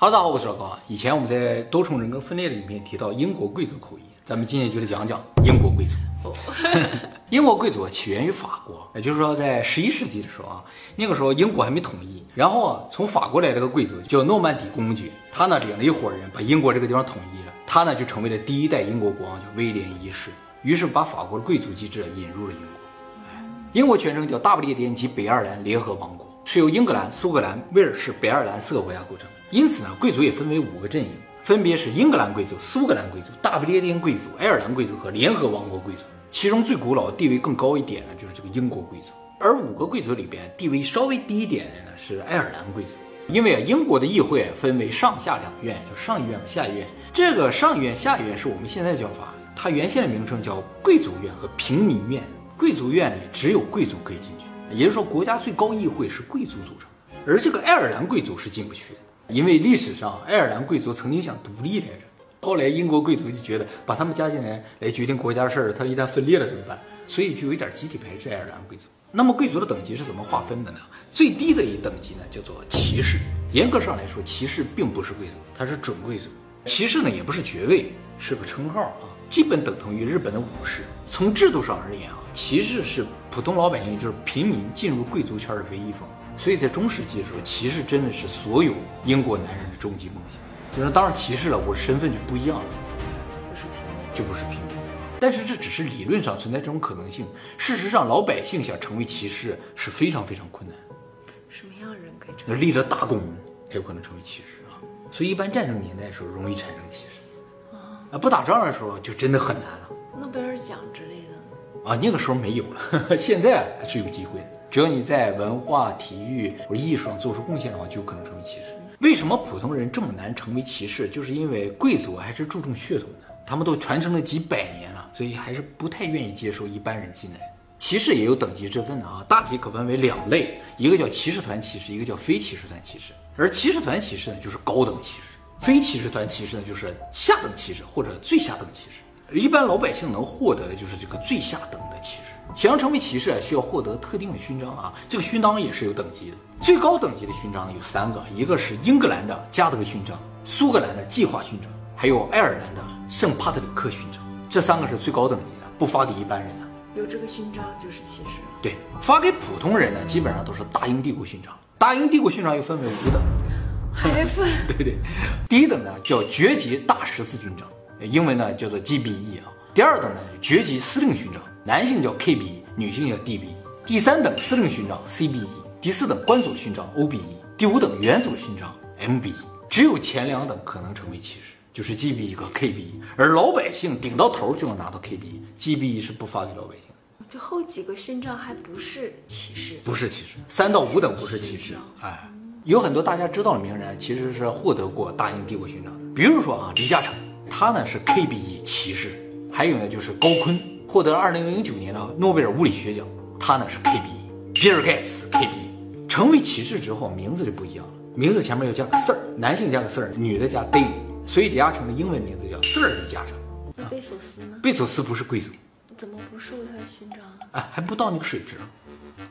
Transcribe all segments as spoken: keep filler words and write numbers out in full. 哈喽大家好，我是老高啊。以前我们在多重人格分裂的里面提到英国贵族口音，咱们今天就是讲讲英国贵族。哦、英国贵族起源于法国，也就是说在十一世纪的时候啊，那个时候英国还没统一，然后啊从法国来了个贵族叫诺曼底公爵，他呢领了一伙人把英国这个地方统一了，他呢就成为了第一代英国国王，叫威廉一世，于是把法国的贵族机制引入了英国。英国全称叫大不列颠及北爱尔兰联合王国，是由英格兰、苏格兰、威尔士、北爱尔兰四个国家构成。因此呢，贵族也分为五个阵营，分别是英格兰贵族、苏格兰贵族、大不列颠贵族、爱尔兰贵族和联合王国贵族。其中最古老、地位更高一点呢，就是这个英国贵族。而五个贵族里边，地位稍微低一点的呢是爱尔兰贵族。因为啊，英国的议会分为上下两院，叫上议院和下议院。这个上议院、下议院是我们现在的叫法，它原先的名称叫贵族院和平民院。贵族院里只有贵族可以进去。也就是说，国家最高议会是贵族组成，而这个爱尔兰贵族是进不去的，因为历史上爱尔兰贵族曾经想独立来着，后来英国贵族就觉得把他们加进来来决定国家事儿，他一旦分裂了怎么办？所以就有一点集体排斥爱尔兰贵族。那么贵族的等级是怎么划分的呢？最低的一等级呢叫做骑士，严格上来说，骑士并不是贵族，他是准贵族。骑士呢也不是爵位，是个称号啊，基本等同于日本的武士。从制度上而言啊，骑士是普通老百姓，就是平民进入贵族圈的唯一方式。所以在中世纪的时候，骑士真的是所有英国男人的终极梦想。就是当然骑士了，我身份就不一样了，就不是平民。但是这只是理论上存在这种可能性，事实上老百姓想成为骑士是非常非常困难。什么样的人可以成为？立着大功才有可能成为骑士啊！所以一般战争年代的时候容易产生骑士啊，不打仗的时候就真的很难了。诺贝尔奖之类的。啊，那个时候没有了，呵呵，现在还是有机会的。只要你在文化、体育或者艺术上做出贡献的话，就有可能成为骑士。为什么普通人这么难成为骑士？就是因为贵族还是注重血统的，他们都传承了几百年了，所以还是不太愿意接受一般人进来。骑士也有等级之分的啊，大体可分为两类，一个叫骑士团骑士，一个叫非骑士团骑士。而骑士团骑士呢，就是高等骑士；非骑士团骑士呢，就是下等骑士或者最下等骑士。一般老百姓能获得的就是这个最下等的骑士。想要成为骑士啊，需要获得特定的勋章啊，这个勋章也是有等级的。最高等级的勋章有三个，一个是英格兰的加德勋章、苏格兰的计划勋章，还有爱尔兰的圣帕特里克勋章。这三个是最高等级的，不发给一般人的。有这个勋章就是骑士。对，发给普通人呢，基本上都是大英帝国勋章。大英帝国勋章又分为五等，还分？对对，第一等呢叫爵级大十字勋章。英文呢叫做 G B E 啊，第二等呢爵级司令勋章，男性叫 K B E， 女性叫 D B E， 第三等司令勋章 C B E， 第四等官佐勋章 O B E， 第五等元佐勋章 M B E， 只有前两等可能成为骑士，就是 G B E 和 K B E， 而老百姓顶到头就能拿到 K B E，G B E 是不发给老百姓的。这后几个勋章还不是骑士，不是骑士，三到五等不是骑士。哎，有很多大家知道的名人其实是获得过大英帝国勋章的，比如说啊李嘉诚。他呢是 K B E 骑士，还有呢就是高锟获得了二零零九年的诺贝尔物理学奖，他呢是 K B E， 比尔盖茨 K B E。成为骑士之后，名字就不一样了，名字前面要加个 Sir， 男性加个 Sir， 女的加 Dame， 所以李嘉诚的英文名字叫 Sir 李嘉诚。那贝索斯呢？贝索斯不是贵族，怎么不授他勋章啊？哎，还不到那个水平。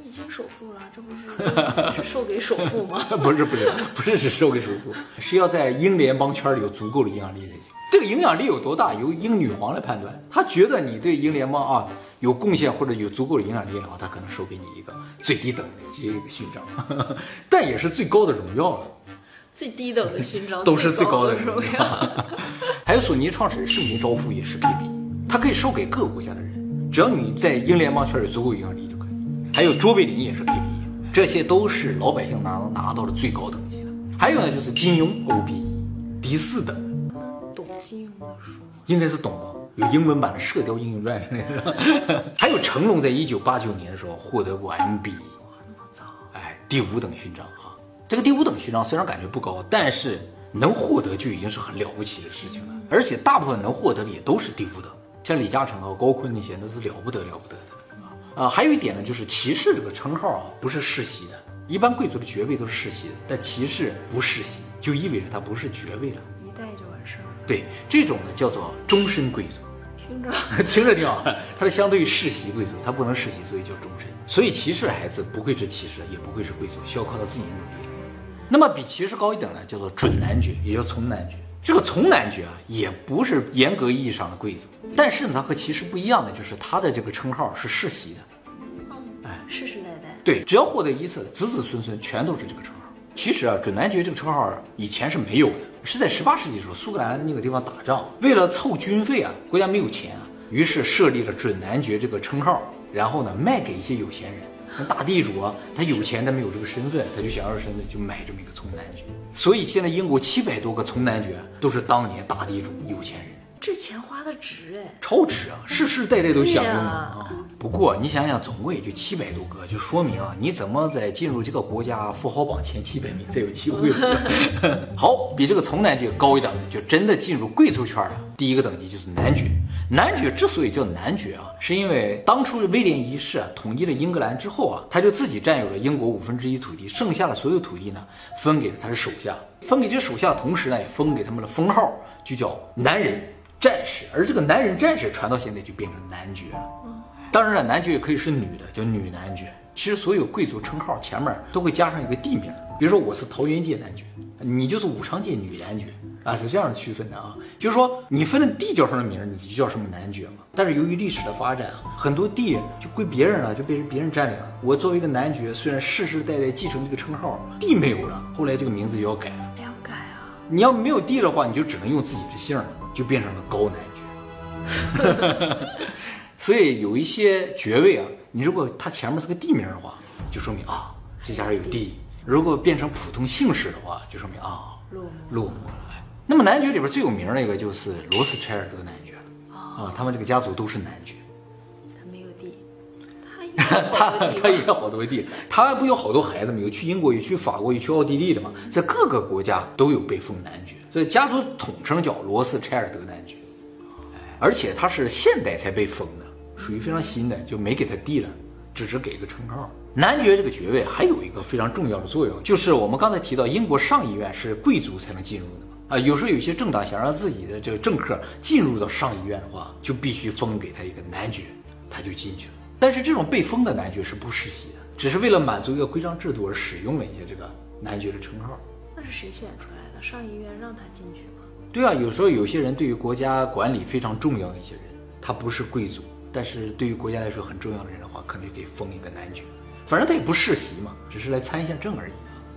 已经首富了，这不是是授给首富吗？不是不是不是是授给首富，是要在英联邦圈里有足够的影响力才行。这个影响力有多大，由英女皇来判断。她觉得你对英联邦啊有贡献或者有足够的影响力的话，她可能授给你一个最低等的这个勋章，但也是最高的荣耀了。最低等的勋章都是最高的荣耀。荣耀还有索尼创始人盛平昭夫也是 K B E， 他可以授给各个国家的人，只要你在英联邦圈有足够影响力就可以。还有卓别林也是 K B E， 这些都是老百姓拿拿到了最高等级的。还有呢就是金庸 O B E， 第四等。金庸的书应该是懂吧，有英文版的《射雕英雄传》之类的。还有成龙在一九八九年的时候获得过 M B E， 那么早，哎，第五等勋章啊。这个第五等勋章虽然感觉不高，但是能获得就已经是很了不起的事情了。而且大部分能获得的也都是第五等，像李嘉诚啊、高锟那些都是了不得了不得的啊。还有一点呢，就是骑士这个称号啊不是世袭的，一般贵族的爵位都是世袭的，但骑士不世袭，就意味着他不是爵位了。对，这种呢叫做终身贵族，听着听着挺好。它是相对于世袭贵族，它不能世袭，所以叫终身。所以骑士的孩子不愧是骑士，也不愧是贵族，需要靠他自己努力。那么比骑士高一等呢，叫做准男爵，也叫从男爵。这个从男爵啊，也不是严格意义上的贵族，但是呢，他和骑士不一样的就是他的这个称号是世袭的，哎，世世代代。对，只要获得一次，子子孙孙全都是这个称号。其实啊，准男爵这个称号以前是没有的，是在十八世纪的时候，苏格兰那个地方打仗，为了凑军费啊，国家没有钱啊，于是设立了准男爵这个称号，然后呢，卖给一些有钱人。那大地主啊，他有钱，他没有这个身份，他就想要身份，就买这么一个从男爵。所以现在英国七百多个从男爵都是当年大地主有钱人。这钱花的值哎，超值啊！世世代代都享用了 啊, 啊。不过你想想，总共也就七百多个，就说明啊，你怎么在进入这个国家富豪榜前七百名才有机会了？好，比这个从男爵高一等的，就真的进入贵族圈了。第一个等级就是男爵。男爵之所以叫男爵啊，是因为当初威廉一世啊统一了英格兰之后啊，他就自己占有了英国五分之一土地，剩下的所有土地呢，分给了他的手下。分给这手下的同时呢，也分给他们的封号，就叫男人战士，而这个男人战士传到现在就变成男爵了。当然了，男爵也可以是女的，叫女男爵。其实所有贵族称号前面都会加上一个地名，比如说我是桃园界男爵，你就是武昌界女男爵啊，是这样的区分的啊。就是说你分的地叫什么名，你就叫什么男爵嘛。但是由于历史的发展啊，很多地就归别人了，就被别人占领了。我作为一个男爵，虽然世世代代继承这个称号，地没有了，后来这个名字就要改了。要改啊！你要没有地的话，你就只能用自己的姓了。就变成了高男爵，所以有一些爵位啊，你如果它前面是个地名的话，就说明啊这家人有地；如果变成普通姓氏的话，就说明啊落寞了。那么男爵里边最有名的一个就是罗斯柴尔德男爵啊，他们这个家族都是男爵。他没有地，他他也有好多地，他不有好多孩子吗？有去英国，有去法国，有去奥地利的嘛，在各个国家都有被封男爵。所以家族统称叫罗斯柴尔德男爵，而且他是现代才被封的，属于非常新的，就没给他地了，只是给个称号。男爵这个爵位还有一个非常重要的作用，就是我们刚才提到英国上议院是贵族才能进入的嘛，啊，有时候有些政党想让自己的这个政客进入到上议院的话，就必须封给他一个男爵，他就进去了。但是这种被封的男爵是不世袭的，只是为了满足一个规章制度而使用了一些这个男爵的称号。那是谁选出来的？上议院让他进去吗？对啊，有时候有些人对于国家管理非常重要的一些人，他不是贵族，但是对于国家来说很重要的人的话，可能就可以封一个男爵，反正他也不世袭嘛，只是来参一下政而已。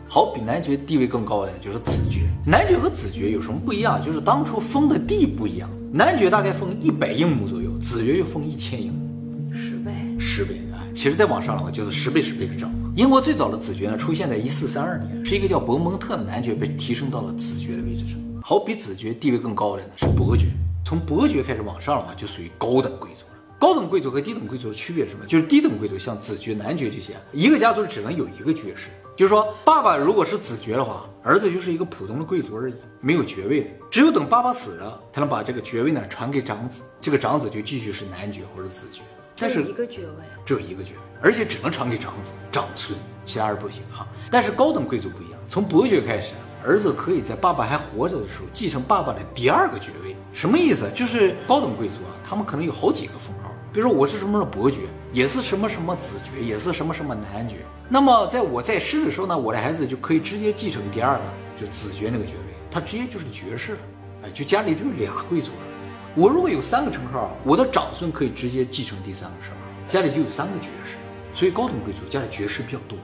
好，比男爵地位更高的就是子爵。男爵和子爵有什么不一样？就是当初封的地不一样，男爵大概封一百英亩左右，子爵就封一千英亩，十倍，十倍啊！其实再往上的话，就是十倍十倍的涨。英国最早的子爵呢，出现在一四三二年，是一个叫伯蒙特的男爵被提升到了子爵的位置上。好，比子爵地位更高的呢是伯爵，从伯爵开始往上的话，就属于高等贵族了。高等贵族和低等贵族的区别是什么？就是低等贵族像子爵、男爵这些，一个家族只能有一个爵士，就是说爸爸如果是子爵的话，儿子就是一个普通的贵族而已，没有爵位的。只有等爸爸死了，才能把这个爵位呢传给长子，这个长子就继续是男爵或者子爵。但是一个爵位，只有一个爵位，而且只能传给长子、长孙，其他人不行啊。但是高等贵族不一样，从伯爵开始，儿子可以在爸爸还活着的时候继承爸爸的第二个爵位。什么意思？就是高等贵族啊，他们可能有好几个封号，比如说我是什么什么伯爵，也是什么什么子爵，也是什么什么男爵。那么在我在世的时候呢，我的孩子就可以直接继承第二个，就是子爵那个爵位，他直接就是爵士了，哎，就家里就有俩贵族了。我如果有三个称号，我的长孙可以直接继承第三个称号，家里就有三个爵士。所以高等贵族家里爵士比较多，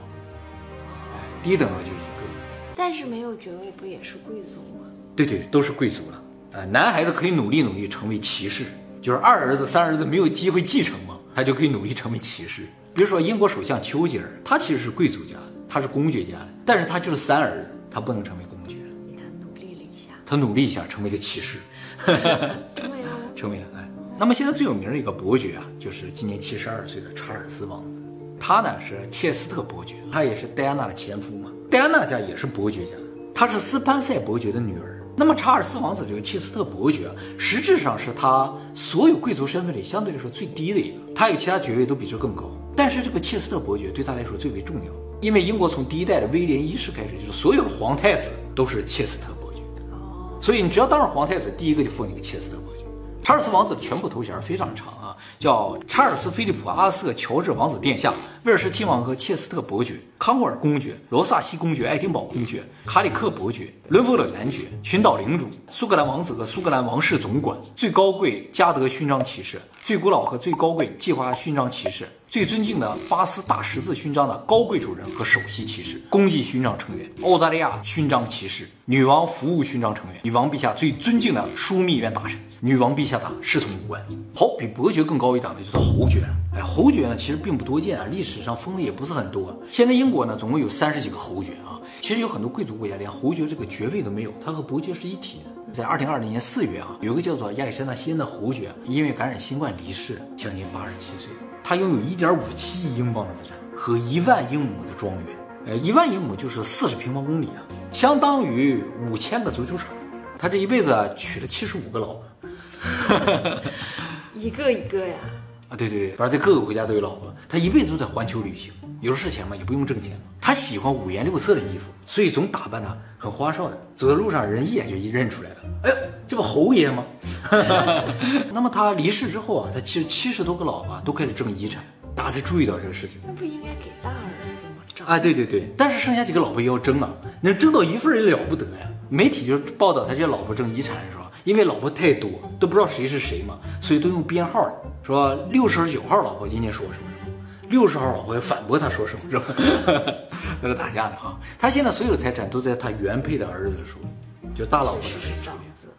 低等的就一个。但是没有爵位不也是贵族吗？对对，都是贵族了。呃，男孩子可以努力努力成为骑士，就是二儿子、三儿子没有机会继承嘛，他就可以努力成为骑士。比如说英国首相丘吉尔，他其实是贵族家的，他是公爵家的，但是他就是三儿子，他不能成为公爵。他努力了一下，他努力一下成为了骑士。成为了哎，那么现在最有名的一个伯爵啊，就是今年七十二岁的查尔斯王子，他呢是切斯特伯爵，他也是戴安娜的前夫嘛。戴安娜家也是伯爵家，他是斯潘塞伯爵的女儿。那么查尔斯王子这个切斯特伯爵，实质上是他所有贵族身份里相对来说最低的一个，他有其他爵位都比这更高，但是这个切斯特伯爵对他来说最为重要，因为英国从第一代的威廉一世开始，就是所有的皇太子都是切斯特伯爵，所以你只要当上皇太子，第一个就封你个切斯特伯爵。查尔斯王子的全部头衔非常长啊，叫查尔斯·菲利普·阿瑟·乔治王子殿下，威尔士亲王和切斯特伯爵、康沃尔公爵、罗萨西公爵、爱丁堡公爵、卡里克伯爵、伦佛伦男爵、群岛领主、苏格兰王子和苏格兰王室总管、最高贵加德勋章骑士、最古老和最高贵计划勋章骑士、最尊敬的巴斯大十字勋章的高贵主人和首席骑士、功绩勋章成员、澳大利亚勋章骑士、女王服务勋章成员、女王陛下最尊敬的枢密院大臣、女王陛下的侍从官。好，比伯爵更高一档的就是侯爵。哎，侯爵呢其实并不多见啊，历史上封的也不是很多。现在英国呢总共有三十几个侯爵啊。其实有很多贵族国家连侯爵这个爵位都没有，他和伯爵是一体的。在二零二零年四月啊，有一个叫做亚历山大·西恩的侯爵，因为感染新冠离世，将近八十七岁。他拥有 一点五七 亿英镑的资产和一万英亩的庄园，呃，一万英亩就是四十平方公里啊，相当于五千个足球场。他这一辈子娶了七十五个老婆，一个一个呀。啊，对对对，反正在各个国家都有老婆。他一辈子都在环球旅行，有时是钱嘛，也不用挣钱嘛。他喜欢五颜六色的衣服，所以总打扮的很花哨的，走在路上人一眼就一认出来了。哎呦，这不侯爷吗？那么他离世之后啊，他其实七十多个老婆都开始争遗产，大家才注意到这个事情。那不应该给大儿子吗？这啊，对对对，但是剩下几个老婆也要争啊，能争到一份也了不得呀。媒体就报道他这些老婆争遗产的时候，因为老婆太多，都不知道谁是谁嘛，所以都用编号了。说六十九号老婆今天说什么什么，六十号老婆反驳他说什么什么，在这打架的啊。他现在所有的财产都在他原配的儿子手里，就大老婆的手里。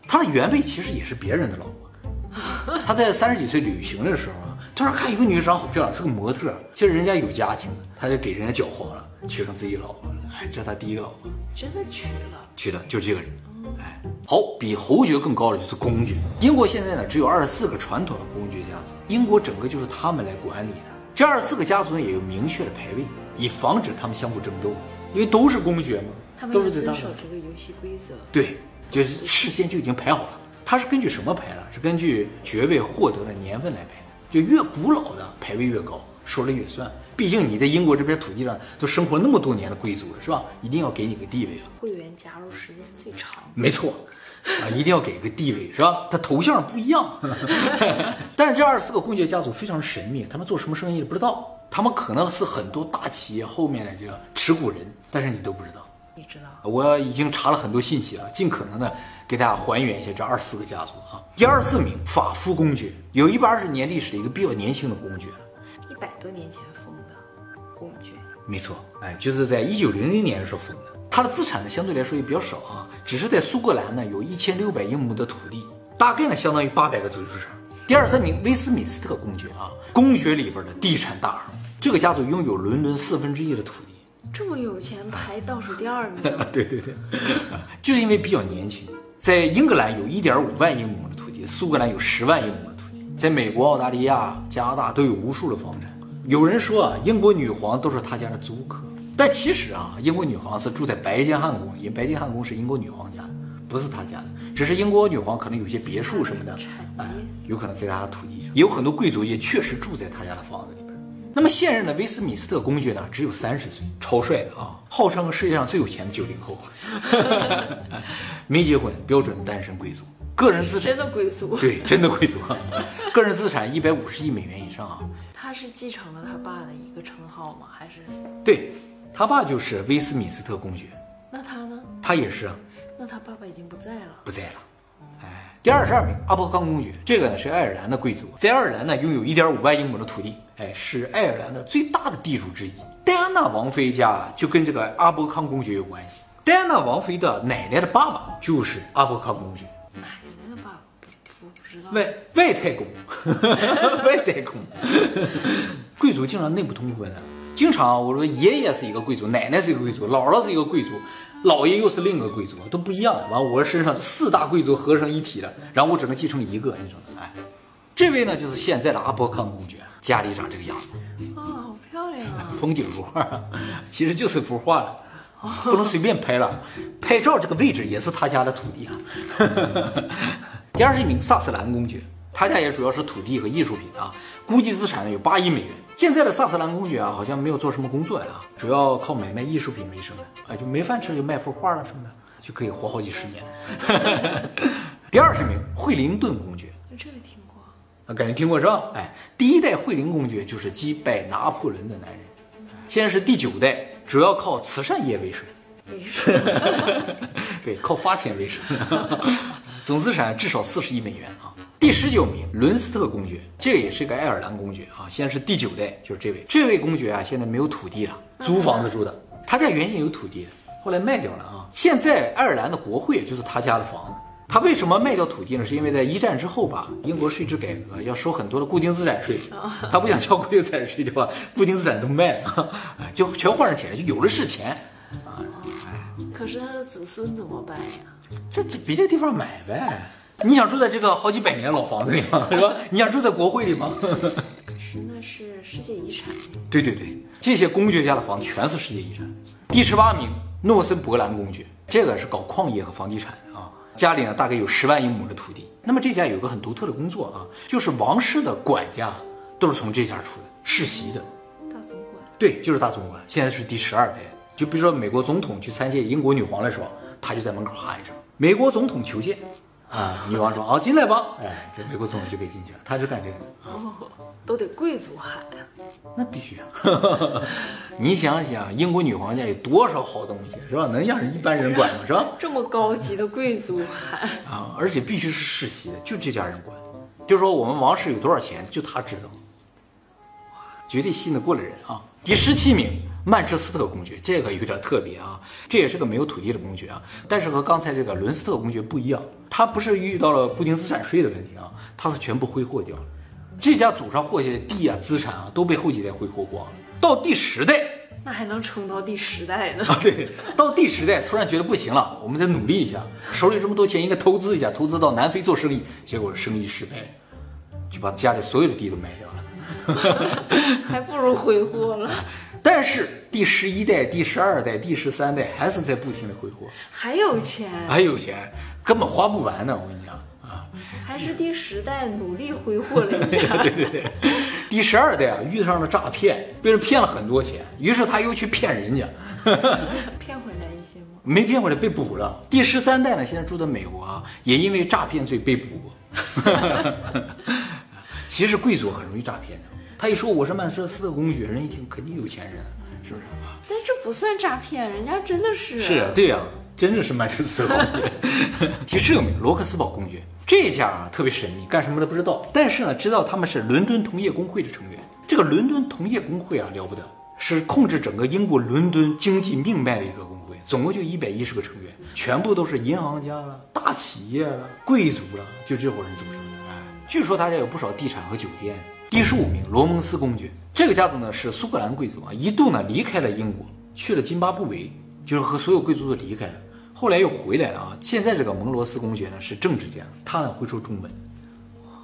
他的原配其实也是别人的老婆。他在三十几岁旅行的时候啊，突然看有个女人长好漂亮，是个模特，其实人家有家庭的，他就给人家搅黄了，娶上自己老婆了。哎，这是他第一个老婆，真的娶了，娶了就这个人。哎，好，比侯爵更高的就是公爵。英国现在呢只有二十四个传统的公爵家族，英国整个就是他们来管理的。这二十四个家族呢也有明确的排位，以防止他们相互争斗，因为都是公爵嘛，他们都是遵守这个游戏规则。对，就是事先就已经排好了。他是根据什么排了？是根据爵位获得的年份来排的。就越古老的排位越高，说了越算。毕竟你在英国这边土地上都生活那么多年的贵族了，是吧？一定要给你个地位啊！会员加入时间最长，没错啊，一定要给个地位，是吧？他头像不一样。但是这二十四个公爵家族非常神秘，他们做什么生意不知道，他们可能是很多大企业后面的这个持股人，但是你都不知道。你知道，我已经查了很多信息了，尽可能的给大家还原一下这二十四个家族啊。第二十四名，法夫公爵，有一百二十年历史的一个比较年轻的公爵，一百多年前封的公爵，没错，哎，就是在一九零零年的时候封的。他的资产呢，相对来说也比较少啊，只是在苏格兰呢有一千六百英亩的土地，大概呢相当于八百个足球场。第二十三名，威斯敏斯特公爵啊，公爵里边的地产大亨，这个家族拥有伦敦四分之一的土地。这么有钱排倒数第二名。对对对，就因为比较年轻。在英格兰有 一点五 万英亩的土地，苏格兰有十万英亩的土地，在美国、澳大利亚、加拿大都有无数的房产。有人说啊，英国女皇都是他家的租客，但其实啊，英国女皇是住在白金汉宫，因为白金汉宫是英国女皇家的，不是他家的，只是英国女皇可能有些别墅什么的，哎，有可能在他的土地上，也有很多贵族也确实住在他家的房子里。那么现任的威斯敏斯特公爵呢，只有三十岁，超帅的啊，号称世界上最有钱的九零后，没结婚，标准单身贵族，个人资产真的贵族，对，真的贵族，个人资产一百五十亿美元以上啊。他是继承了他爸的一个称号吗？还是？对，他爸就是威斯敏斯特公爵。那他呢？他也是啊。那他爸爸已经不在了。不在了。哎，第二十二名，阿伯康公爵，这个呢是爱尔兰的贵族，在爱尔兰呢拥有 一点五 万英亩的土地，哎，是爱尔兰的最大的地主之一。戴安娜王妃家就跟这个阿伯康公爵有关系，戴安娜王妃的奶奶的爸爸就是阿伯康公爵。奶奶的爸爸不不知道，外外太公，外太公。贵族经常内部通婚啊，经常我说爷爷是一个贵族，奶奶是一个贵族，姥姥是一个贵族。老爷又是另一个贵族，都不一样的。完，我身上四大贵族合成一体了，然后我只能继承一个，你说呢？哎，这位呢就是现在的阿伯康公爵，家里长这个样子啊、哦，好漂亮啊！风景如画，其实就是幅画了，哦、不能随便拍了。拍照这个位置也是他家的土地啊。第二十一名，萨斯兰公爵，他家也主要是土地和艺术品啊，估计资产有八亿美元。现在的萨斯兰公爵啊，好像没有做什么工作呀、啊，主要靠买卖艺术品为生的啊，就没饭吃就卖幅画了什么的，就可以活好几十年。第二十名，惠灵顿公爵，这个听过啊，感觉听过是吧？哎，第一代惠灵公爵就是击败拿破仑的男人，现在是第九代，主要靠慈善业为生。对，靠发钱为生。总资产至少四十亿美元啊！第十九名，伦斯特公爵，这个也是个爱尔兰公爵啊，现在是第九代，就是这位。这位公爵啊，现在没有土地了，租房子住的。他家原先有土地，后来卖掉了啊。现在爱尔兰的国会就是他家的房子。他为什么卖掉土地呢？是因为在一战之后吧，英国税制改革要收很多的固定资产税，他不想交固定资产税，就把固定资产都卖了，就全换上钱，就有的是钱。可是他的子孙怎么办呀？这这别的地方买呗。你想住在这个好几百年老房子里吗？是吧？你想住在国会里吗？可是那是世界遗产。对对对，这些公爵家的房子全是世界遗产。第十八名，诺森伯兰公爵，这个是搞矿业和房地产的啊，家里呢大概有十万英亩的土地。那么这家有个很独特的工作啊，就是王室的管家都是从这家出的，世袭的。大总管。对，就是大总管，现在是第十二代。就比如说美国总统去参见英国女皇的时候，他就在门口喊一声美国总统求见啊，女王说好、哦、进来吧，哎，这美国总统就给进去了，他就干这个。哦，都得贵族喊呀、啊、那必须啊。你想想英国女皇家有多少好东西是吧，能让人一般人管吗？是吧？这么高级的贵族喊啊，而且必须是世袭的，就这家人管，就说我们王室有多少钱就他知道，绝对信得过的人啊。第十七名，曼彻斯特公爵，这个有点特别啊，这也是个没有土地的公爵啊，但是和刚才这个伦斯特公爵不一样，他不是遇到了固定资产税的问题啊，他是全部挥霍掉了，这家祖上获下的地啊资产啊都被后几代挥霍光了。到第十代，那还能撑到第十代呢？啊，对，到第十代突然觉得不行了，我们得努力一下，手里这么多钱应该投资一下，投资到南非做生意，结果生意失败，就把家里所有的地都卖掉了。还不如挥霍了。但是第十一代、第十二代、第十三代还是在不停的挥霍，还有钱，还有钱，根本花不完呢。我跟你讲啊，还是第十代努力挥霍了一下。对对对，第十二代啊遇上了诈骗，被人骗了很多钱，于是他又去骗人家，骗回来一些吗？没骗回来，被捕了。第十三代呢，现在住在美国啊，也因为诈骗罪被捕。其实贵族很容易诈骗的。他一说我是曼彻斯特公爵，人一听肯定有钱人，是不是？但这不算诈骗，人家真的是是对呀、啊，真的是曼彻斯特公爵。第十六名，罗克斯堡公爵，这家啊特别神秘，干什么的不知道，但是呢知道他们是伦敦同业公会的成员。这个伦敦同业公会啊了不得，是控制整个英国伦敦经济命脉的一个公会，总共就一百一十个成员，全部都是银行家了、大企业了、贵族了，就这伙人组成的。哎，据说他家有不少地产和酒店。第十五名，罗蒙斯公爵，这个家族呢是苏格兰贵族啊，一度呢离开了英国，去了津巴布韦，就是和所有贵族都离开了，后来又回来了啊。现在这个蒙罗斯公爵呢是政治家，他呢会说中文，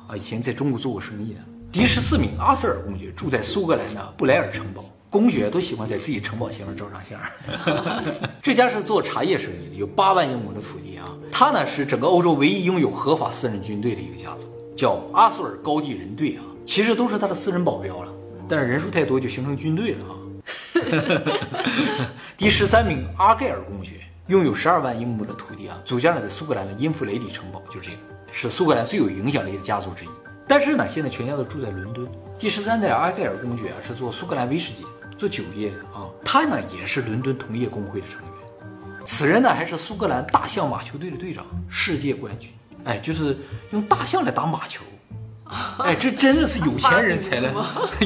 啊，以前在中国做过生意的。第十四名，阿瑟尔公爵，住在苏格兰的布莱尔城堡，公爵都喜欢在自己城堡前面照上相。这家是做茶叶生意的，有八万英亩的土地啊。他呢是整个欧洲唯一拥有合法私人军队的一个家族，叫阿瑟尔高地人队啊。其实都是他的私人保镖了，但是人数太多就形成军队了啊。第十三名，阿盖尔公爵，拥有十二万英亩的土地啊，祖家呢在苏格兰的因弗雷里城堡，就这个是苏格兰最有影响力的家族之一。但是呢，现在全家都住在伦敦。第十三代阿盖尔公爵啊，是做苏格兰威士忌、做酒业啊，他呢也是伦敦同业公会的成员。此人呢还是苏格兰大象马球队的队长，世界冠军。哎，就是用大象来打马球。哎，这真的是有钱人才能，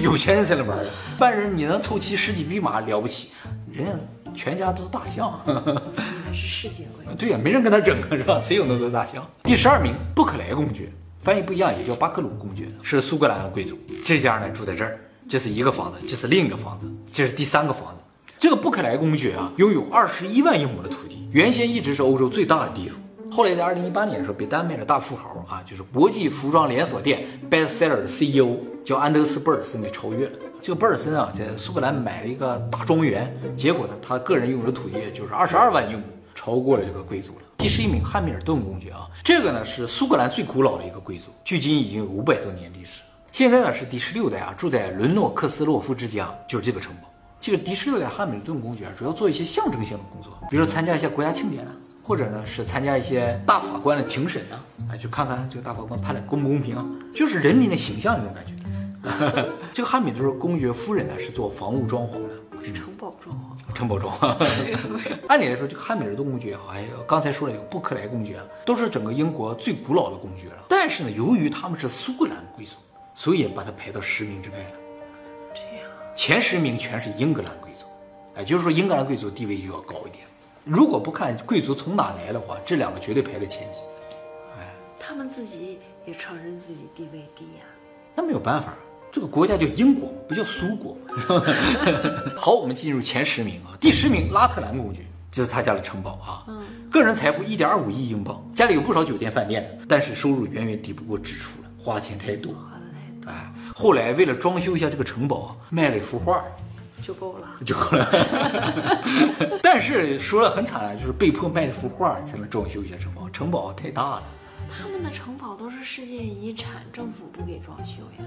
有钱人才能玩的。一般人你能凑齐十几匹马了不起，人家全家都是大象，还是世界冠军。对呀、啊，没人跟他整啊，是吧？谁有能做大象？第十二名，布克莱公爵，翻译不一样，也叫巴克鲁公爵，是苏格兰的贵族。这家呢住在这儿，这是一个房子，这是另一个房子，这是第三个房子。这个布克莱公爵啊，拥有二十一万英亩的土地，原先一直是欧洲最大的地主。后来在二零一八年的时候，被丹麦的大富豪啊，就是国际服装连锁店 Bestseller 的 C E O 叫安德斯·贝尔森给超越了。这个贝尔森啊，在苏格兰买了一个大庄园，结果呢，他个人拥有的土地就是二十二万英亩，超过了这个贵族了。第十一名，汉密尔顿公爵啊，这个呢是苏格兰最古老的一个贵族，距今已经有五百多年历史。现在呢是第十六代啊，住在伦诺克斯洛夫之家，就是这个城堡。这个第十六代汉密尔顿公爵主要做一些象征性的工作，比如说参加一下国家庆典啊。或者呢是参加一些大法官的庭审啊，哎，去看看这个大法官判的公不公平啊，就是人民的形象那种感觉。这个汉密尔顿公爵夫人呢是做房屋装潢的，是城堡中。按理来说，这个汉密尔顿公爵好像刚才说了有布克莱公爵，都是整个英国最古老的公爵了。但是呢，由于他们是苏格兰贵族，所以也把它排到十名之外了。这样，前十名全是英格兰贵族，哎，就是说英格兰贵族地位就要高一点。如果不看贵族从哪来的话，这两个绝对排在前几。哎，他们自己也承认自己地位低呀、啊。那没有办法。这个国家叫英国，不叫苏国。好，我们进入前十名啊。第十名，拉特兰公爵，这是他家的城堡啊。嗯，个人财富一点二五亿英镑，家里有不少酒店饭店，但是收入远远抵不过支出了，花钱太多。花的太多。哎，后来为了装修一下这个城堡啊，卖了一幅画，就够了，就够了。但是说了很惨，就是被迫卖了幅画才能装修一下城堡，城堡太大了。他们的城堡都是世界遗产，政府不给装修呀。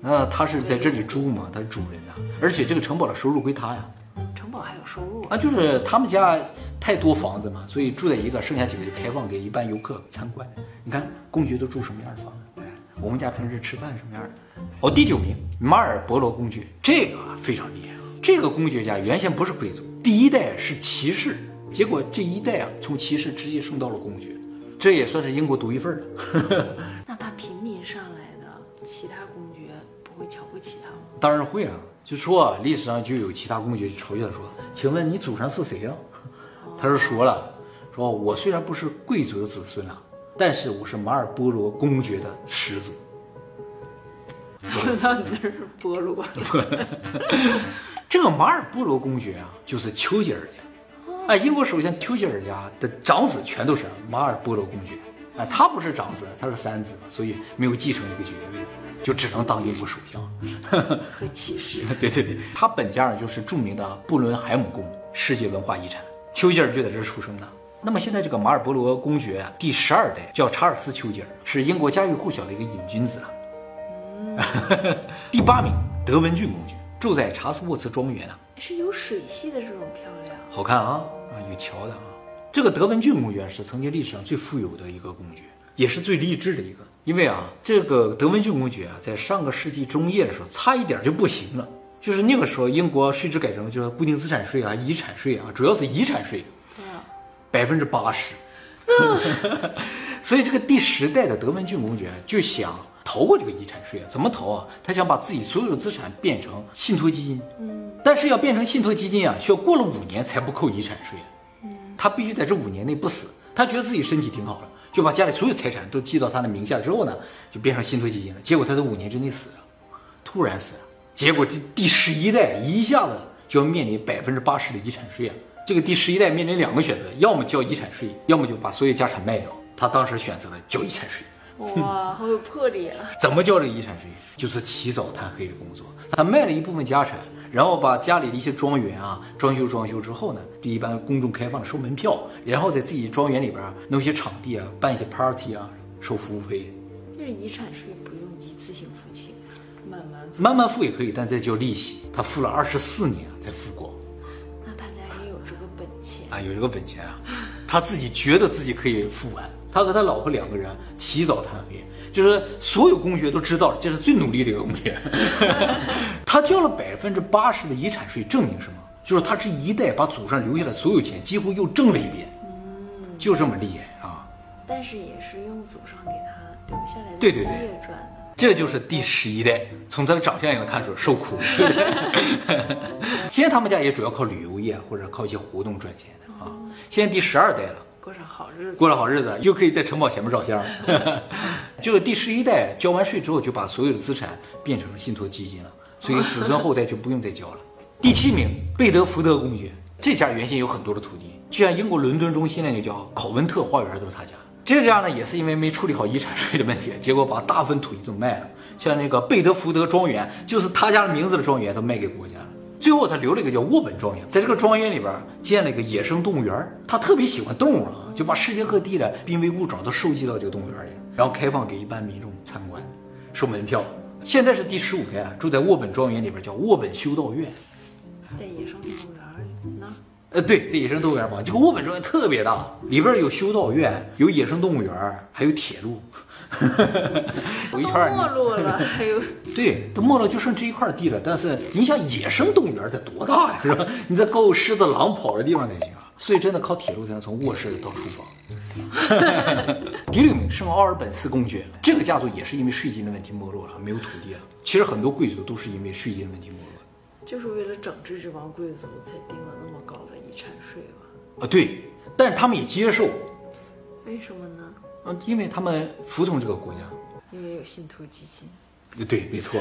那他是在这里住吗？他是主人呐、啊，而且这个城堡的收入归他呀。城堡还有收入啊？就是他们家太多房子嘛，所以住在一个，剩下几个就开放给一般游客参观。你看公爵都住什么样的房子？我们家平时吃饭什么样的？哦，第九名，马尔伯罗公爵，这个非常厉害啊。这个公爵家原先不是贵族，第一代是骑士，结果这一代啊，从骑士直接升到了公爵，这也算是英国独一份了。那他平民上来的其他公爵会瞧不起他吗？当然会啊，就说、啊、历史上就有其他公爵嘲笑他说：“请问你祖上是谁啊？”他是说了，说我虽然不是贵族的子孙啊，但是我是马尔波罗公爵的始祖。我到底是波罗。这个马尔波罗公爵啊，就是丘吉尔家。哎，英国首相丘吉尔家的长子全都是马尔波罗公爵。哎，他不是长子，他是三子，所以没有继承这个爵位。就只能当英国首相了，很歧视。对对对，他本家就是著名的布伦海姆宫，世界文化遗产。丘吉尔就在这儿出生的。那么现在这个马尔伯罗公爵第十二代叫查尔斯·丘吉尔，是英国家喻户晓的一个瘾君子啊。嗯、第八名，德文郡公爵，住在查斯沃茨庄园啊，是有水系的这种漂亮，好看啊啊，有桥的啊。这个德文郡公爵是曾经历史上最富有的一个公爵，也是最励志的一个。因为啊，这个德文郡公爵啊，在上个世纪中叶的时候，差一点就不行了。就是那个时候，英国税制改革就是固定资产税啊、遗产税啊，主要是遗产税，对啊，百分之八十。所以这个第十代的德文郡公爵就想逃过这个遗产税啊，怎么逃啊？他想把自己所有的资产变成信托基金，嗯，但是要变成信托基金啊，需要过了五年才不扣遗产税，嗯，他必须在这五年内不死。他觉得自己身体挺好了。就把家里所有财产都记到他的名下之后呢，就变成信托基金了。结果他在五年之内死了，突然死了。结果第第十一代一下子就要面临百分之八十的遗产税啊！这个第十一代面临两个选择，要么交遗产税，要么就把所有家产卖掉。他当时选择了交遗产税。哇，好有魄力啊！怎么交这个遗产税？就是起早贪黑的工作。他卖了一部分家产，然后把家里的一些庄园啊装修装修之后呢，就一般公众开放收门票，然后在自己庄园里边弄一些场地啊，办一些 party 啊，收服务费。就是遗产税不用一次性付清，慢慢付慢慢付也可以，但再交利息。他付了二十四年才付光。那大家也有这个本钱啊，有这个本钱啊，他自己觉得自己可以付完。他和他老婆两个人起早贪黑，就是所有公爵都知道了，这是最努力的一个公爵。他交了百分之八十的遗产税，证明什么？就是他这一代把祖上留下的所有钱几乎又挣了一遍，嗯，就这么厉害啊！但是也是用祖上给他留下来的基业赚的。这就是第十一代，从他的长相也能看出受苦了。现在他们家也主要靠旅游业或者靠一些活动赚钱的啊。现在第十二代了。过上好日子，过上好日子，又可以在城堡前面照相。就是第十一代交完税之后，就把所有的资产变成了信托基金了，所以子孙后代就不用再交了。第七名，贝德福德公爵，这家原先有很多的土地，就像英国伦敦中心那就叫考文特花园都是他家。这家呢也是因为没处理好遗产税的问题，结果把大部分土地都卖了，像那个贝德福德庄园，就是他家的名字的庄园都卖给国家了。最后他留了一个叫沃本庄园，在这个庄园里边建了一个野生动物园。他特别喜欢动物啊，就把世界各地的濒危物种都收集到这个动物园里，然后开放给一般民众参观，收门票。现在是第十五代，住在沃本庄园里边，叫沃本修道院。在野生动物园那呃，对，这野生动物园吧，这个我本庄特别大，里边有修道院，有野生动物园，还有铁路，有一圈儿没落了，还有对，都没落就剩这一块地了。但是你想，野生动物园得多大呀，是吧？你得够狮子、狼跑的地方才行啊。所以真的靠铁路才能从卧室到厨房。第六名是奥尔本斯公爵，这个家族也是因为税金的问题没落了，没有土地了。其实很多贵族都是因为税金的问题没落。就是为了整治这帮贵族，才定了那么高的遗产税吧？啊，对，但是他们也接受。为什么呢？嗯，因为他们服从这个国家。因为有信徒基金。对，没错。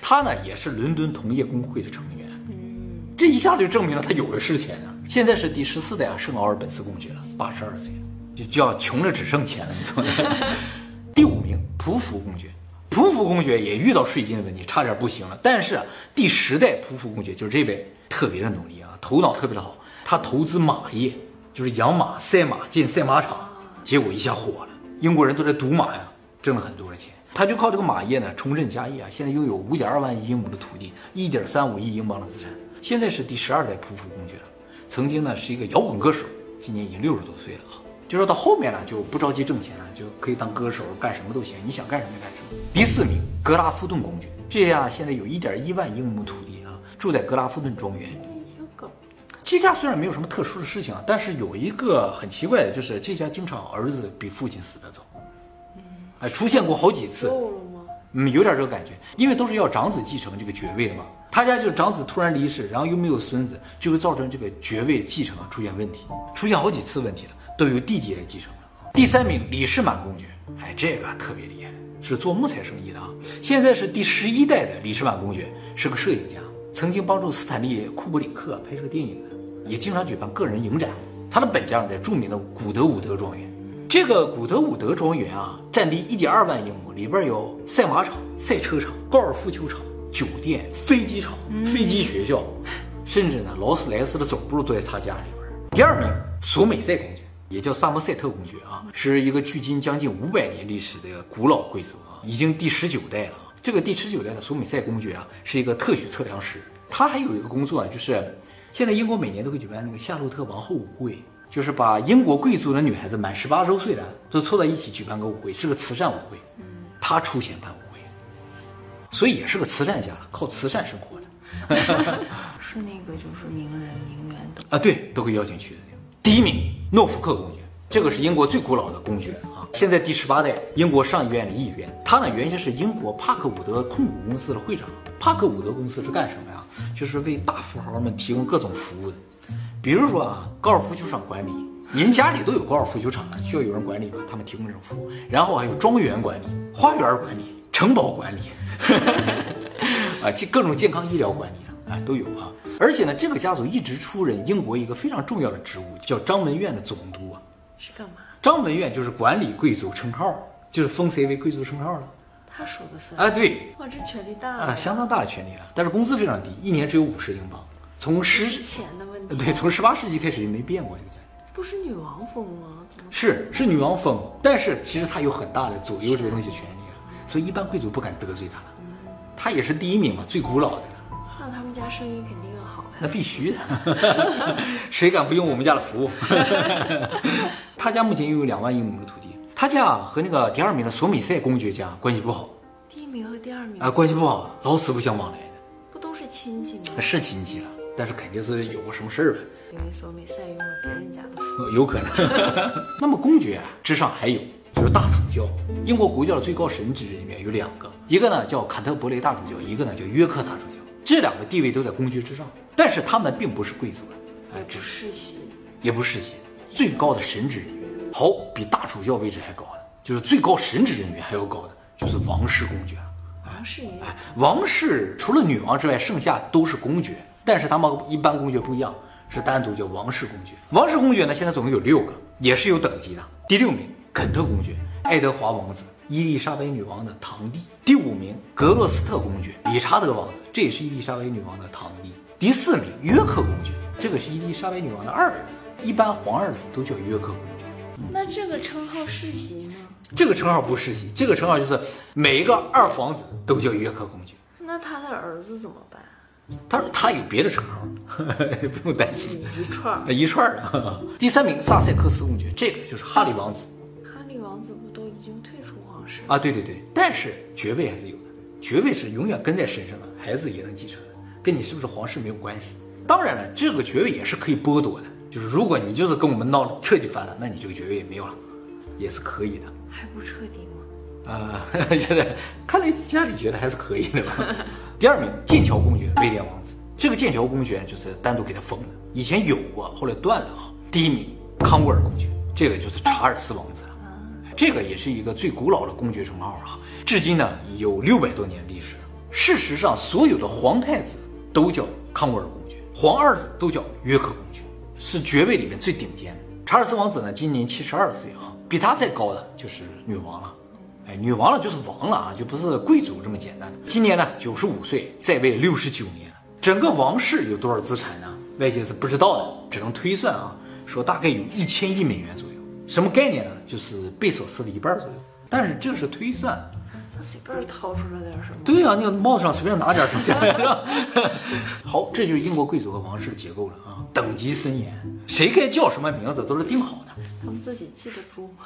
他呢也是伦敦同业公会的成员。嗯，这一下就证明了他有的是钱啊！现在是第十四代啊，圣奥尔本斯公爵了，八十二岁，就就要穷的只剩钱了，你懂吗？第五名，匍匐公爵。匍匐公爵也遇到税金的问题，差点不行了。但是啊，第十代匍匐公爵就是这位，特别的努力啊，头脑特别的好。他投资马业，就是养马、赛马、建赛马场，结果一下火了。英国人都在赌马呀，挣了很多的钱。他就靠这个马业呢，重振家业啊。现在拥有五点二万亿英亩的土地，一点三五亿英镑的资产。现在是第十二代匍匐公爵了。曾经呢是一个摇滚歌手，今年已经六十多岁了啊。就说到后面呢，就不着急挣钱了，就可以当歌手，干什么都行，你想干什么就干什么。第四名，格拉夫顿公爵，这家现在有一点一万英亩土地啊，住在格拉夫顿庄园。小狗。这家虽然没有什么特殊的事情啊，但是有一个很奇怪的，就是这家经常儿子比父亲死得早，嗯，哎，出现过好几次。够了吗？嗯，有点这个感觉，因为都是要长子继承这个爵位的嘛。他家就是长子突然离世，然后又没有孙子，就会造成这个爵位继承啊出现问题，出现好几次问题了。都由弟弟来继承了。第三名，李士满公爵，哎，这个特别厉害，是做木材生意的啊。现在是第十一代的李士满公爵，是个摄影家，曾经帮助斯坦利·库布里克拍摄电影的，也经常举办个人影展。他的本家在著名的古德伍德庄园，这个古德伍德庄园啊，占地一点二万英亩，里边有赛马场、赛车场、高尔夫球场、酒店、飞机场、飞机学校，甚至呢，劳斯莱斯的总部都在他家里边。第二名，索美塞公爵。也叫萨默塞特公爵啊，是一个距今将近五百年历史的古老贵族啊，已经第十九代了。这个第十九代的索美塞公爵啊，是一个特许测量师。他还有一个工作啊，就是现在英国每年都会举办那个夏洛特王后舞会，就是把英国贵族的女孩子满十八周岁的都凑在一起举办个舞会，是个慈善舞会。他出钱办舞会，所以也是个慈善家，靠慈善生活的。是那个就是名人名媛的啊，对，都会邀请去的。第一名，诺福克公爵，这个是英国最古老的公爵啊，现在第十八代英国上议院的议员。他呢原先是英国帕克伍德控股公司的会长。帕克伍德公司是干什么呀？就是为大富豪们提供各种服务的，比如说啊，高尔夫球场管理，您家里都有高尔夫球场了，需要有人管理吧，他们提供这种服务。然后还有庄园管理、花园管理、城堡管理，啊，这各种健康医疗管理。哎，都有啊！而且呢，这个家族一直出任英国一个非常重要的职务，叫张文苑的总督啊。是干嘛？张文苑就是管理贵族称号，就是封谁为贵族称号了。他说的算啊，对。哇，这权力大啊，相当大的权力了。但是工资非常低，一年只有五十英镑。从十之前的问题。对，从十八世纪开始就没变过这个家。不是女王封吗？是是女王封，但是其实他有很大的左右这个东西权力了，所以一般贵族不敢得罪他。嗯、他也是第一名嘛，最古老的。那他们家生意肯定要好呀，那必须的，谁敢不用我们家的服务？他家目前拥有两万英亩的土地。他家和那个第二名的索米塞公爵家关系不好。第一名和第二名啊，关系不好，老死不相往来的。不都是亲戚吗？是亲戚了，但是肯定是有过什么事儿呗。因为索米塞用了别人家的服务，有可能。那么公爵、啊、之上还有就是大主教，英国国教的最高神职人员有两个，一个呢叫坎特伯雷大主教，一个呢叫约克大主教。这两个地位都在公爵之上，但是他们并不是贵族了，哎，只世袭，也不世袭，最高的神职人员，好，比大主教位置还高的，就是最高神职人员还要高的，就是王室公爵。王室也有，哎，王室除了女王之外，剩下都是公爵，但是他们一般公爵不一样，是单独叫王室公爵。王室公爵呢，现在总共有六个，也是有等级的。第六名，肯特公爵，爱德华王子。伊丽莎白女王的堂弟。第五名，格洛斯特公爵，理查德王子，这也是伊丽莎白女王的堂弟。第四名，约克公爵，这个是伊丽莎白女王的二儿子，一般皇二子都叫约克公爵。那这个称号世袭吗？这个称号不世袭，这个称号就是每一个二皇子都叫约克公爵。那他的儿子怎么办？他说他有别的称号，不用担心。一串一串啊。第三名萨塞克斯公爵，这个就是哈利王子。哈利王子不都已经退出皇室啊？对对对，但是爵位还是有的，爵位是永远跟在身上的，孩子也能继承的，跟你是不是皇室没有关系。当然了，这个爵位也是可以剥夺的，就是如果你就是跟我们闹彻底翻了，那你这个爵位也没有了，也是可以的。还不彻底吗？啊、呃，觉得看来家里觉得还是可以的吧。第二名，剑桥公爵威廉王子，这个剑桥公爵就是单独给他封的，以前有过，后来断了啊。第一名，康沃尔公爵，这个就是查尔斯王子了，这个也是一个最古老的公爵称号啊，至今呢有六百多年历史。事实上，所有的皇太子都叫康沃尔公爵，皇二子都叫约克公爵，是爵位里面最顶尖的。查尔斯王子呢，今年七十二岁啊，比他再高的就是女王了。哎，女王了就是王了啊，就不是贵族这么简单的。今年呢，九十五岁，在位六十九年。整个王室有多少资产呢？外界是不知道的，只能推算啊，说大概有一千亿美元左右。什么概念呢？就是贝索斯的一半左右。但是这是推算，他随便掏出了点什么？对啊，那个帽子上随便拿点什么。好，这就是英国贵族和王室的结构了啊，等级森严，谁该叫什么名字都是定好的。他们自己记得住吗？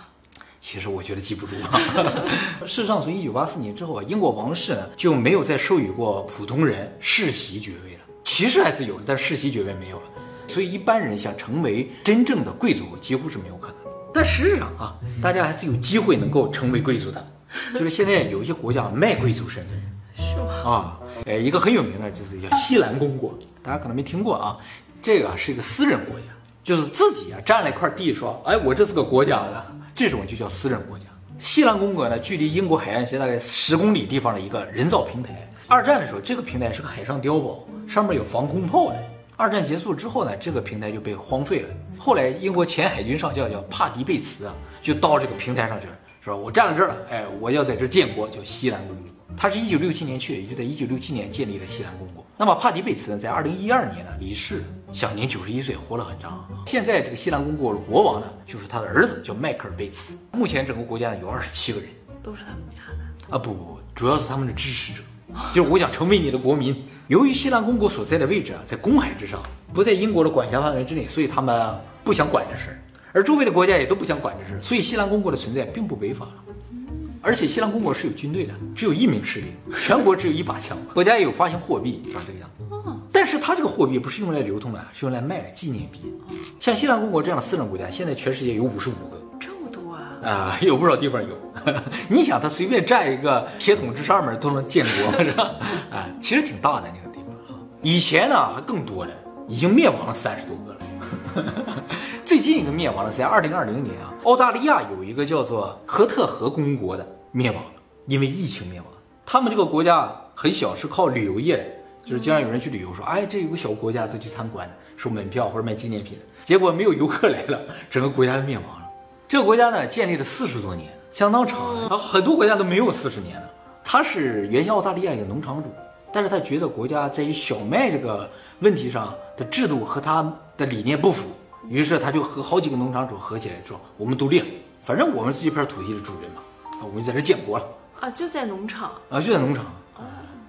其实我觉得记不住了。事实上，从一九八四年之后啊，英国王室呢就没有再授予过普通人世袭爵位了。骑士还是有的，但世袭爵位没有了。所以一般人想成为真正的贵族，几乎是没有可能。但实质上啊，大家还是有机会能够成为贵族的。就是现在有一些国家卖贵族身份，是吗？啊，哎，一个很有名的就是叫西兰公国，大家可能没听过啊。这个是一个私人国家，就是自己啊占了一块地，说，哎，我这是个国家的。这种就叫私人国家。西兰公国呢，距离英国海岸线大概十公里地方的一个人造平台。二战的时候，这个平台是个海上碉堡，上面有防空炮的。二战结束之后呢，这个平台就被荒废了。后来英国前海军上校叫帕迪贝茨啊，就到这个平台上去了，说我站到这儿了，哎，我要在这建国，叫西兰公国。他是一九六七年去，也就在一九六七年建立了西兰公国。那么帕迪贝茨呢，在二零一二年呢离世，享年九十一岁，活了很长。现在这个西兰公国的国王呢，就是他的儿子，叫迈克尔·贝茨。目前整个国家呢有二十七个人，都是他们家的啊？不不不，主要是他们的支持者，就是我想成为你的国民。由于西兰公国所在的位置啊，在公海之上，不在英国的管辖范围之内，所以他们不想管这事，而周围的国家也都不想管这事，所以西兰公国的存在并不违法。而且西兰公国是有军队的，只有一名士兵，全国只有一把枪，国家也有发行货币，长这个样子。但是它这个货币不是用来流通的，是用来卖的纪念币。像西兰公国这样的私人国家，现在全世界有五十五个，这么多啊！啊、呃，有不少地方有。你想，他随便占一个铁桶之上面都能建国，是吧？啊，其实挺大的那个地方啊。以前呢更多的，已经灭亡了三十多个了。最近一个灭亡了，在二零二零年啊，澳大利亚有一个叫做荷特河公国的灭亡了，因为疫情灭亡。他们这个国家很小，是靠旅游业的，就是经常有人去旅游说，哎，这有个小国家都去参观的，收门票或者卖纪念品，结果没有游客来了，整个国家就灭亡了。这个国家呢，建立了四十多年，相当长，然后很多国家都没有四十年了。他是原先澳大利亚一个农场主，但是他觉得国家在于小麦这个问题上的制度和他的理念不符。于是他就和好几个农场主合起来说，我们独立了，反正我们是这片土地的主人嘛，啊，我们在这建国了啊，就在农场啊，就在农场啊。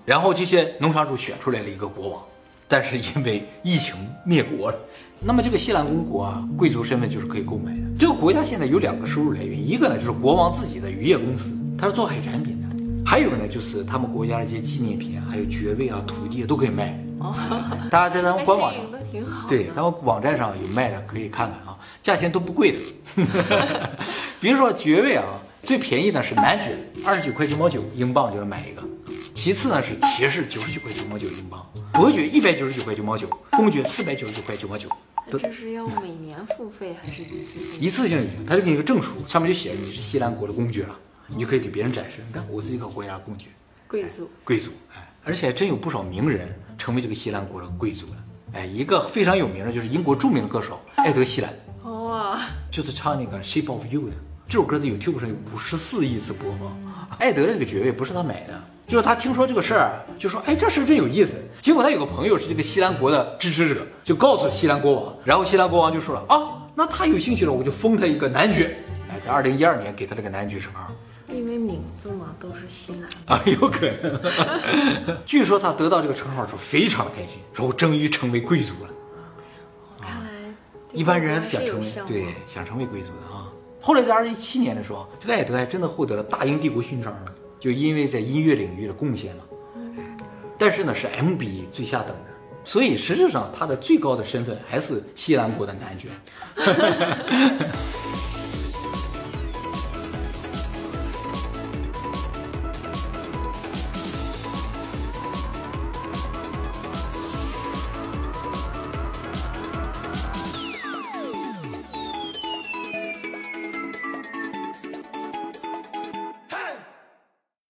然后这些农场主选出来了一个国王，但是因为疫情灭国了。那么这个西兰公国啊，贵族身份就是可以购买的。这个国家现在有两个收入来源，一个呢就是国王自己的渔业公司，他是做海产品的，还有呢就是他们国家的一些纪念品啊，还有爵位啊、土地啊都可以卖。哦，大家在咱们官网上，对，咱们网站上有卖的，可以看看啊，价钱都不贵的。比如说爵位啊，最便宜的是男爵，二十九块九毛九英镑就能买一个；其次呢是骑士，九十九块九毛九英镑；伯爵一百九十九块九毛九，公爵四百九十九块九毛九。这是要每年付费还是一次性？一次性一个，他就给你个证书，上面就写着你是西兰国的公爵了，你就可以给别人展示，你看我是一个国家公爵，贵族，贵族，哎。而且还真有不少名人成为这个西兰国的贵族了，哎，一个非常有名的就是英国著名的歌手艾德希兰，哇，就是唱那个《Shape of You》的，这首歌在 YouTube 上有五十四亿次播放。艾德这个爵位不是他买的，就是他听说这个事儿，就说，哎，这事真有意思。结果他有个朋友是这个西兰国的支持者，就告诉西兰国王，然后西兰国王就说了，啊，那他有兴趣了，我就封他一个男爵。哎，在二零一二年给他这个男爵称号。因为名字嘛，都是西南啊，有可能。据说他得到这个称号的时候非常的开心，说我终于成为贵族了。看来、啊、一般人想成为对想成为贵族的啊。后来在二零一七年的时候，这个艾德还真的获得了大英帝国勋章了，就因为在音乐领域的贡献了。嗯、但是呢，是 M B 最下等的，所以实质上他的最高的身份还是西南国的男爵。